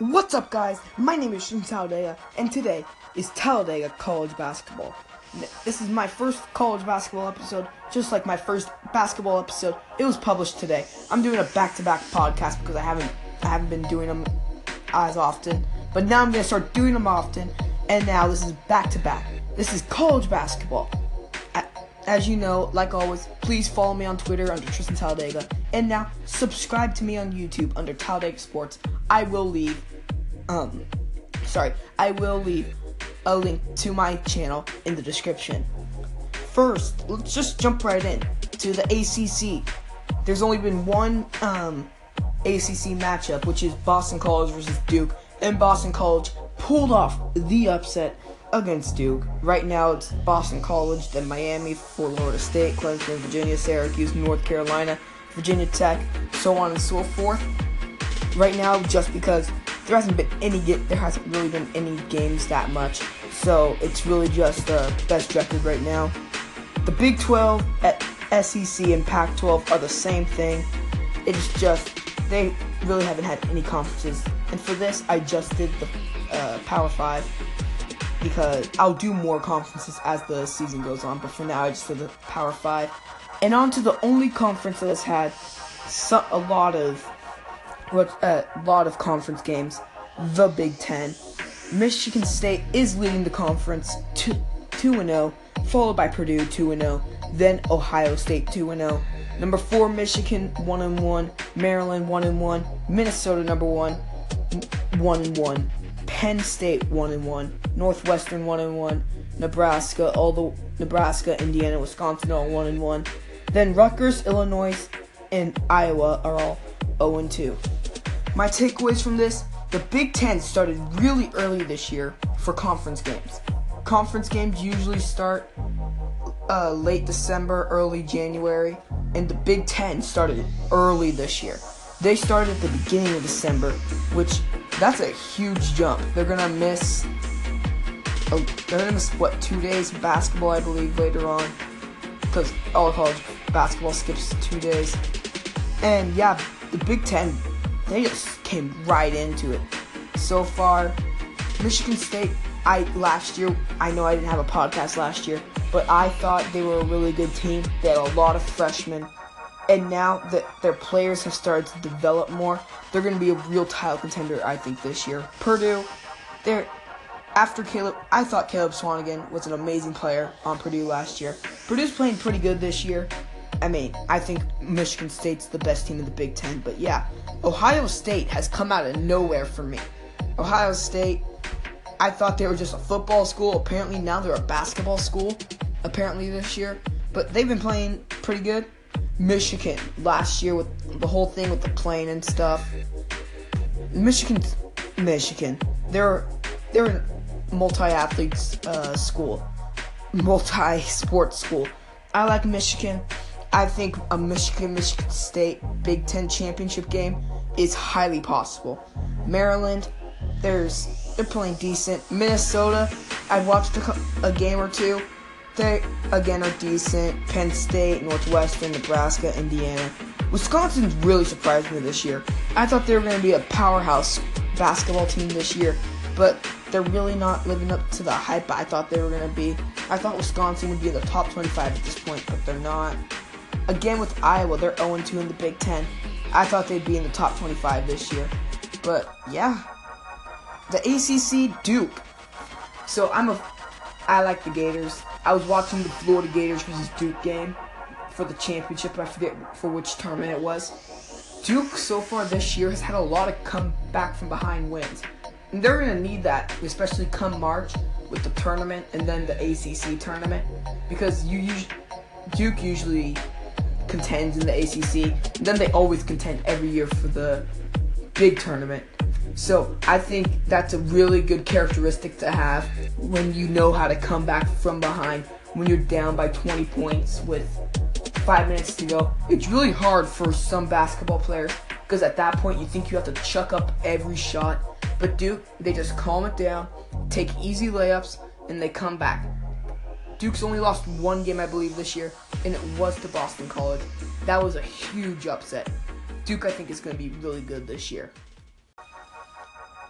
What's up, guys? My name is Shin Talladega, and today is Talladega College Basketball. This is my first college basketball episode, just like my first basketball episode. It was published today. I'm doing a back-to-back podcast because I haven't been doing them as often, but now I'm going to start doing them often, and now this is back-to-back. This is college basketball. As you know, like always, please follow me on Twitter under Tristan Talladega, and now subscribe to me on YouTube under Talladega Sports. I will leave a link to my channel in the description. First, let's just jump right in to the ACC. There's only been one ACC matchup, which is Boston College versus Duke, and Boston College pulled off the upset against Duke. Right now, it's Boston College, then Miami, Florida State, Creighton, Virginia, Syracuse, North Carolina, Virginia Tech, so on and so forth. Right now, just because there hasn't really been any games that much, so it's really just the best record right now. The Big 12, SEC, and Pac-12 are the same thing. It's just they really haven't had any conferences, and for this, I just did the Power 5 because I'll do more conferences as the season goes on. But for now, I just did the Power 5, and on to the only conference that has had a lot of conference games, the Big Ten. Michigan State is leading the conference 2-0, followed by Purdue 2-0, then Ohio State 2-0. Number 4, Michigan 1-1, Maryland 1-1, Minnesota number 1-1, Penn State 1-1, Northwestern 1-1, Nebraska, Indiana, Wisconsin all 1-1. Then Rutgers, Illinois, and Iowa are all 0-2. My takeaways from this: the Big Ten started really early this year for conference games. Conference games usually start late December, early January, and the Big Ten started early this year. They started at the beginning of December, which that's a huge jump. They're gonna miss what, 2 days of basketball, I believe, later on, because all college basketball skips 2 days. And yeah, the Big Ten, they just came right into it. So far, Michigan State, I know I didn't have a podcast last year, but I thought they were a really good team. They had a lot of freshmen, and now that their players have started to develop more, they're going to be a real title contender, I think, this year. Purdue, I thought Caleb Swanigan was an amazing player on Purdue last year. Purdue's playing pretty good this year. I mean, I think Michigan State's the best team in the Big Ten, but yeah, Ohio State has come out of nowhere for me. Ohio State, I thought they were just a football school. Apparently now they're a basketball school, apparently this year, but they've been playing pretty good. Michigan, last year with the whole thing with the plane and stuff. Michigan, they're a multi-athletes school, multi-sports school. I like Michigan. I think a Michigan State Big Ten championship game is highly possible. Maryland, they're playing decent. Minnesota, I've watched a game or two. They, again, are decent. Penn State, Northwestern, Nebraska, Indiana. Wisconsin's really surprised me this year. I thought they were going to be a powerhouse basketball team this year, but they're really not living up to the hype I thought they were going to be. I thought Wisconsin would be in the top 25 at this point, but they're not. Again with Iowa, they're 0-2 in the Big Ten. I thought they'd be in the top 25 this year. But yeah, the ACC, Duke. So I like the Gators. I was watching the Florida Gators versus Duke game for the championship. I forget for which tournament it was. Duke so far this year has had a lot of come back from behind wins. And they're going to need that, especially come March with the tournament and then the ACC tournament, because Duke usually contends in the ACC, and then they always contend every year for the big tournament. So I think that's a really good characteristic to have when you know how to come back from behind when you're down by 20 points with 5 minutes to go. It's really hard for some basketball players because at that point you think you have to chuck up every shot. But Duke, they just calm it down, take easy layups, and they come back. Duke's only lost one game, I believe, this year, and it was to Boston College. That was a huge upset. Duke, I think, is going to be really good this year.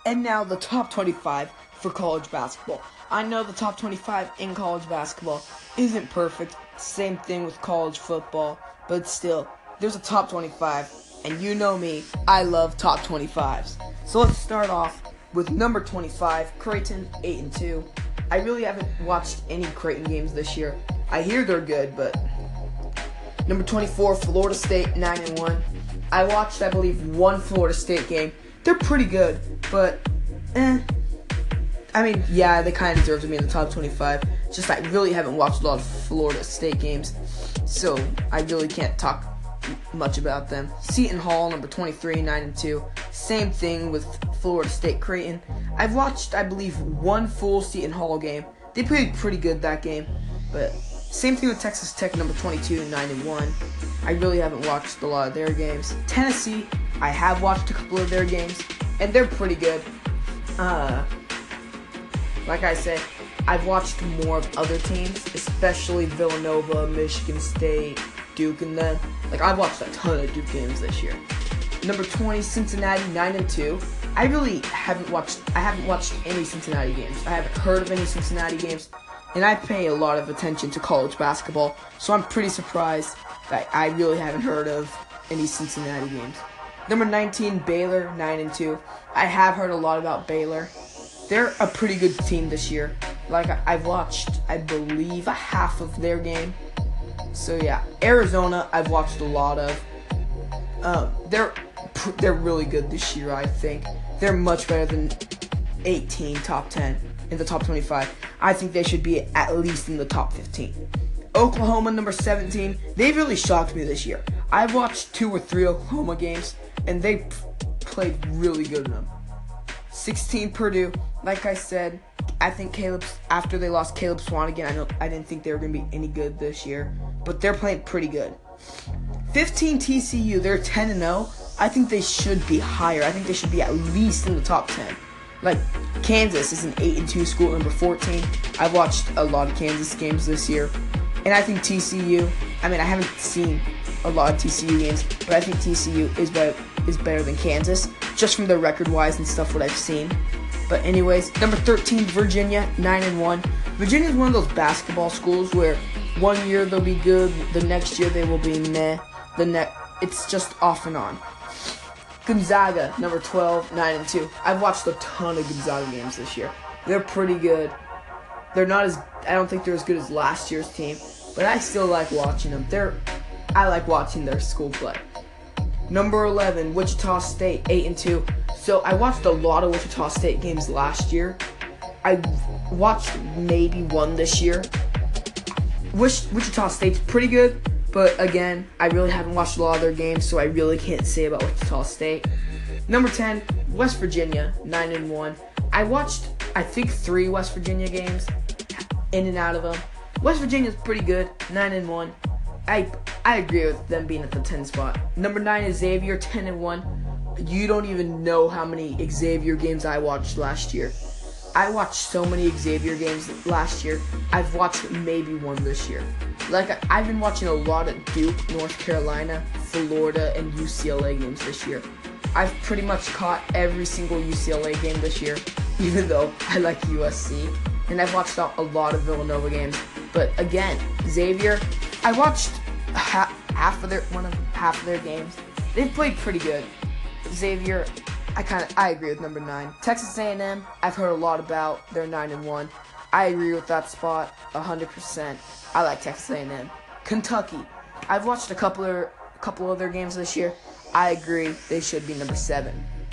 And now the top 25 for college basketball. I know the top 25 in college basketball isn't perfect. Same thing with college football. But still, there's a top 25. And you know me, I love top 25s. So let's start off with number 25, Creighton, 8-2. I really haven't watched any Creighton games this year. I hear they're good, but... Number 24, Florida State, 9-1. I watched, I believe, one Florida State game. They're pretty good, but, I mean, yeah, they kind of deserve to be in the top 25. Just I really haven't watched a lot of Florida State games, so I really can't talk much about them. Seton Hall, number 23, 9-2. Same thing with Florida State Creighton. I've watched, I believe, one full Seton Hall game. They played pretty good that game, but... Same thing with Texas Tech, number 22, 9-1. I really haven't watched a lot of their games. Tennessee, I have watched a couple of their games, and they're pretty good. Like I said, I've watched more of other teams, especially Villanova, Michigan State, Duke, and them. Like, I've watched a ton of Duke games this year. Number 20, Cincinnati, 9-2. I haven't watched any Cincinnati games. I haven't heard of any Cincinnati games. And I pay a lot of attention to college basketball, so I'm pretty surprised that I really haven't heard of any Cincinnati games. Number 19, Baylor, 9-2. I have heard a lot about Baylor. They're a pretty good team this year. Like, I've watched, I believe, a half of their game. So, yeah. Arizona, I've watched a lot of. They're really good this year, I think. They're much better than 18, top 10. In the top 25, I think they should be at least in the top 15. Oklahoma, number 17, they really shocked me this year. I've watched 2 or 3 Oklahoma games, and they played really good in them. 16, Purdue, like I said, I think after they lost Caleb Swanigan, I didn't think they were going to be any good this year, but they're playing pretty good. 15, TCU, they're 10-0. I think they should be higher. I think they should be at least in the top 10. Like, Kansas is an 8-2 school, number 14. I've watched a lot of Kansas games this year. And I think TCU, I mean, I haven't seen a lot of TCU games, but I think TCU is better than Kansas, just from the record-wise and stuff what I've seen. But anyways, number 13, Virginia, 9-1. Virginia is one of those basketball schools where one year they'll be good, the next year they will be meh. It's just off and on. Gonzaga, number 12, 9-2. I've watched a ton of Gonzaga games this year. They're pretty good. I don't think they're as good as last year's team, but I still like watching them. I like watching their school play. Number 11, Wichita State, 8-2. So I watched a lot of Wichita State games last year. I watched maybe one this year. Wichita State's pretty good. But again, I really haven't watched a lot of their games, so I really can't say about Wichita State. Number 10, West Virginia, 9-1. I watched, I think, 3 West Virginia games, in and out of them. West Virginia's pretty good, 9-1. I agree with them being at the 10 spot. Number 9 is Xavier, 10-1. You don't even know how many Xavier games I watched last year. I watched so many Xavier games last year. I've watched maybe one this year. Like, I've been watching a lot of Duke, North Carolina, Florida, and UCLA games this year. I've pretty much caught every single UCLA game this year, even though I like USC. And I've watched a lot of Villanova games. But again, Xavier, I watched half of their games. They've played pretty good. Xavier, I agree with number 9. Texas A&M, I've heard a lot about. They're 9-1. I agree with that spot 100%. I like Texas A&M. Kentucky, I've watched a couple of their games this year. I agree, they should be number 7.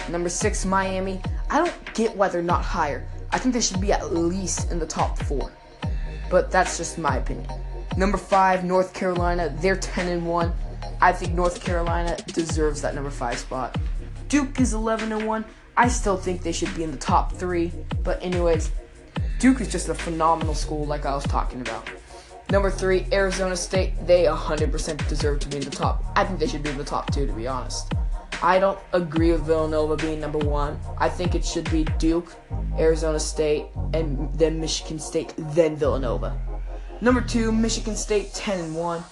Number 6, Miami. I don't get why they're not higher. I think they should be at least in the top 4. But that's just my opinion. Number 5, North Carolina. They're 10-1. I think North Carolina deserves that number 5 spot. Duke is 11-1. I still think they should be in the top 3. But anyways, Duke is just a phenomenal school like I was talking about. Number 3, Arizona State. They 100% deserve to be in the top. I think they should be in the top 2, to be honest. I don't agree with Villanova being number 1. I think it should be Duke, Arizona State, and then Michigan State, then Villanova. Number 2, Michigan State, 10-1.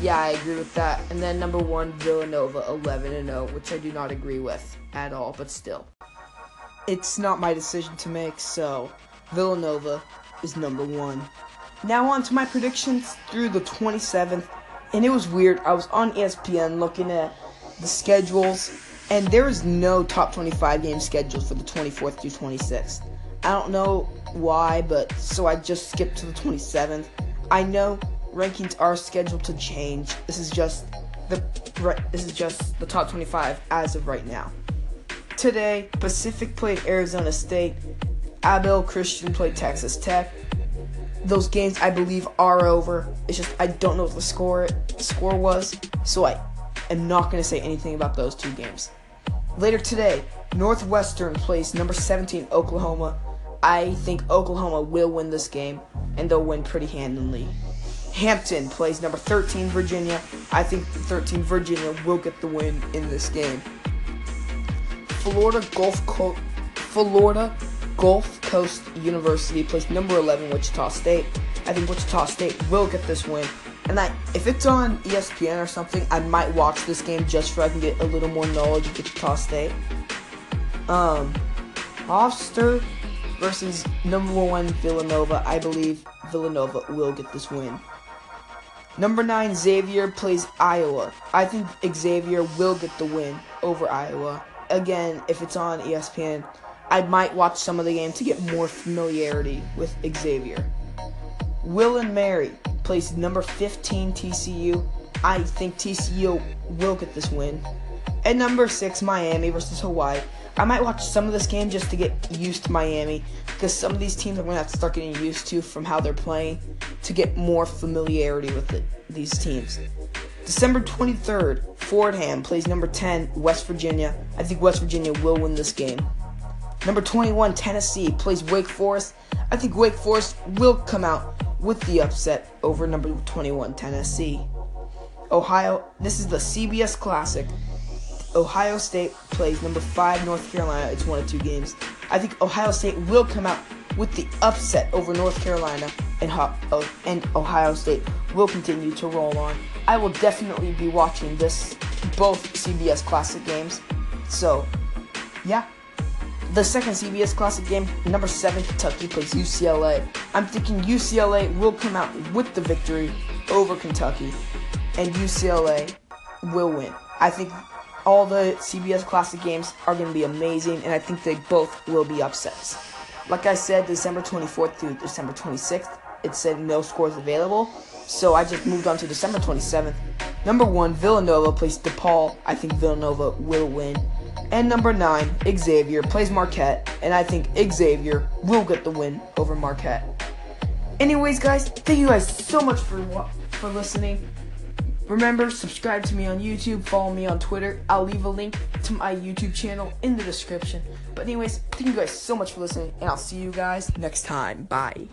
Yeah, I agree with that. And then number 1, Villanova, 11-0, which I do not agree with at all, but still. It's not my decision to make, so Villanova is number one. Now on to my predictions through the 27th, and it was weird. I was on ESPN looking at the schedules, and there is no top 25 game scheduled for the 24th through 26th. I don't know why, but so I just skipped to the 27th. I know rankings are scheduled to change. This is just the top 25 as of right now. Today, Pacific played Arizona State. Abel Christian played Texas Tech. Those games, I believe, are over. It's just I don't know what the score was, so I am not going to say anything about those two games. Later today, Northwestern plays number 17 Oklahoma. I think Oklahoma will win this game, and they'll win pretty handily. Hampton plays number 13 Virginia. I think 13 Virginia will get the win in this game. Florida Gulf Coast University plays number 11 Wichita State. I think Wichita State will get this win. And if it's on ESPN or something, I might watch this game just so I can get a little more knowledge of Wichita State. Hofstra versus number 1 Villanova. I believe Villanova will get this win. Number 9 Xavier plays Iowa. I think Xavier will get the win over Iowa. Again, if it's on ESPN, I might watch some of the game to get more familiarity with Xavier. Will and Mary plays number 15 TCU. I think TCU will get this win. At number 6 Miami versus Hawaii. I might watch some of this game just to get used to Miami, because some of these teams I'm going to have to start getting used to from how they're playing to get more familiarity with these teams. December 23rd, Fordham plays number 10, West Virginia. I think West Virginia will win this game. Number 21, Tennessee plays Wake Forest. I think Wake Forest will come out with the upset over number 21, Tennessee. This is the CBS Classic. Ohio State plays number 5 North Carolina. It's one of two games. I think Ohio State will come out with the upset over North Carolina, and Ohio State will continue to roll on. I will definitely be watching both CBS Classic games. So, yeah. The second CBS Classic game, number 7 Kentucky plays UCLA. I'm thinking UCLA will come out with the victory over Kentucky, and UCLA will win. I think all the CBS Classic games are going to be amazing, and I think they both will be upsets. Like I said, December 24th through December 26th, it said no scores available, so I just moved on to December 27th. Number 1, Villanova plays DePaul. I think Villanova will win. And number 9, Xavier plays Marquette, and I think Xavier will get the win over Marquette. Anyways, guys, thank you guys so much for listening. Remember, subscribe to me on YouTube, follow me on Twitter. I'll leave a link to my YouTube channel in the description. But anyways, thank you guys so much for listening, and I'll see you guys next time. Bye.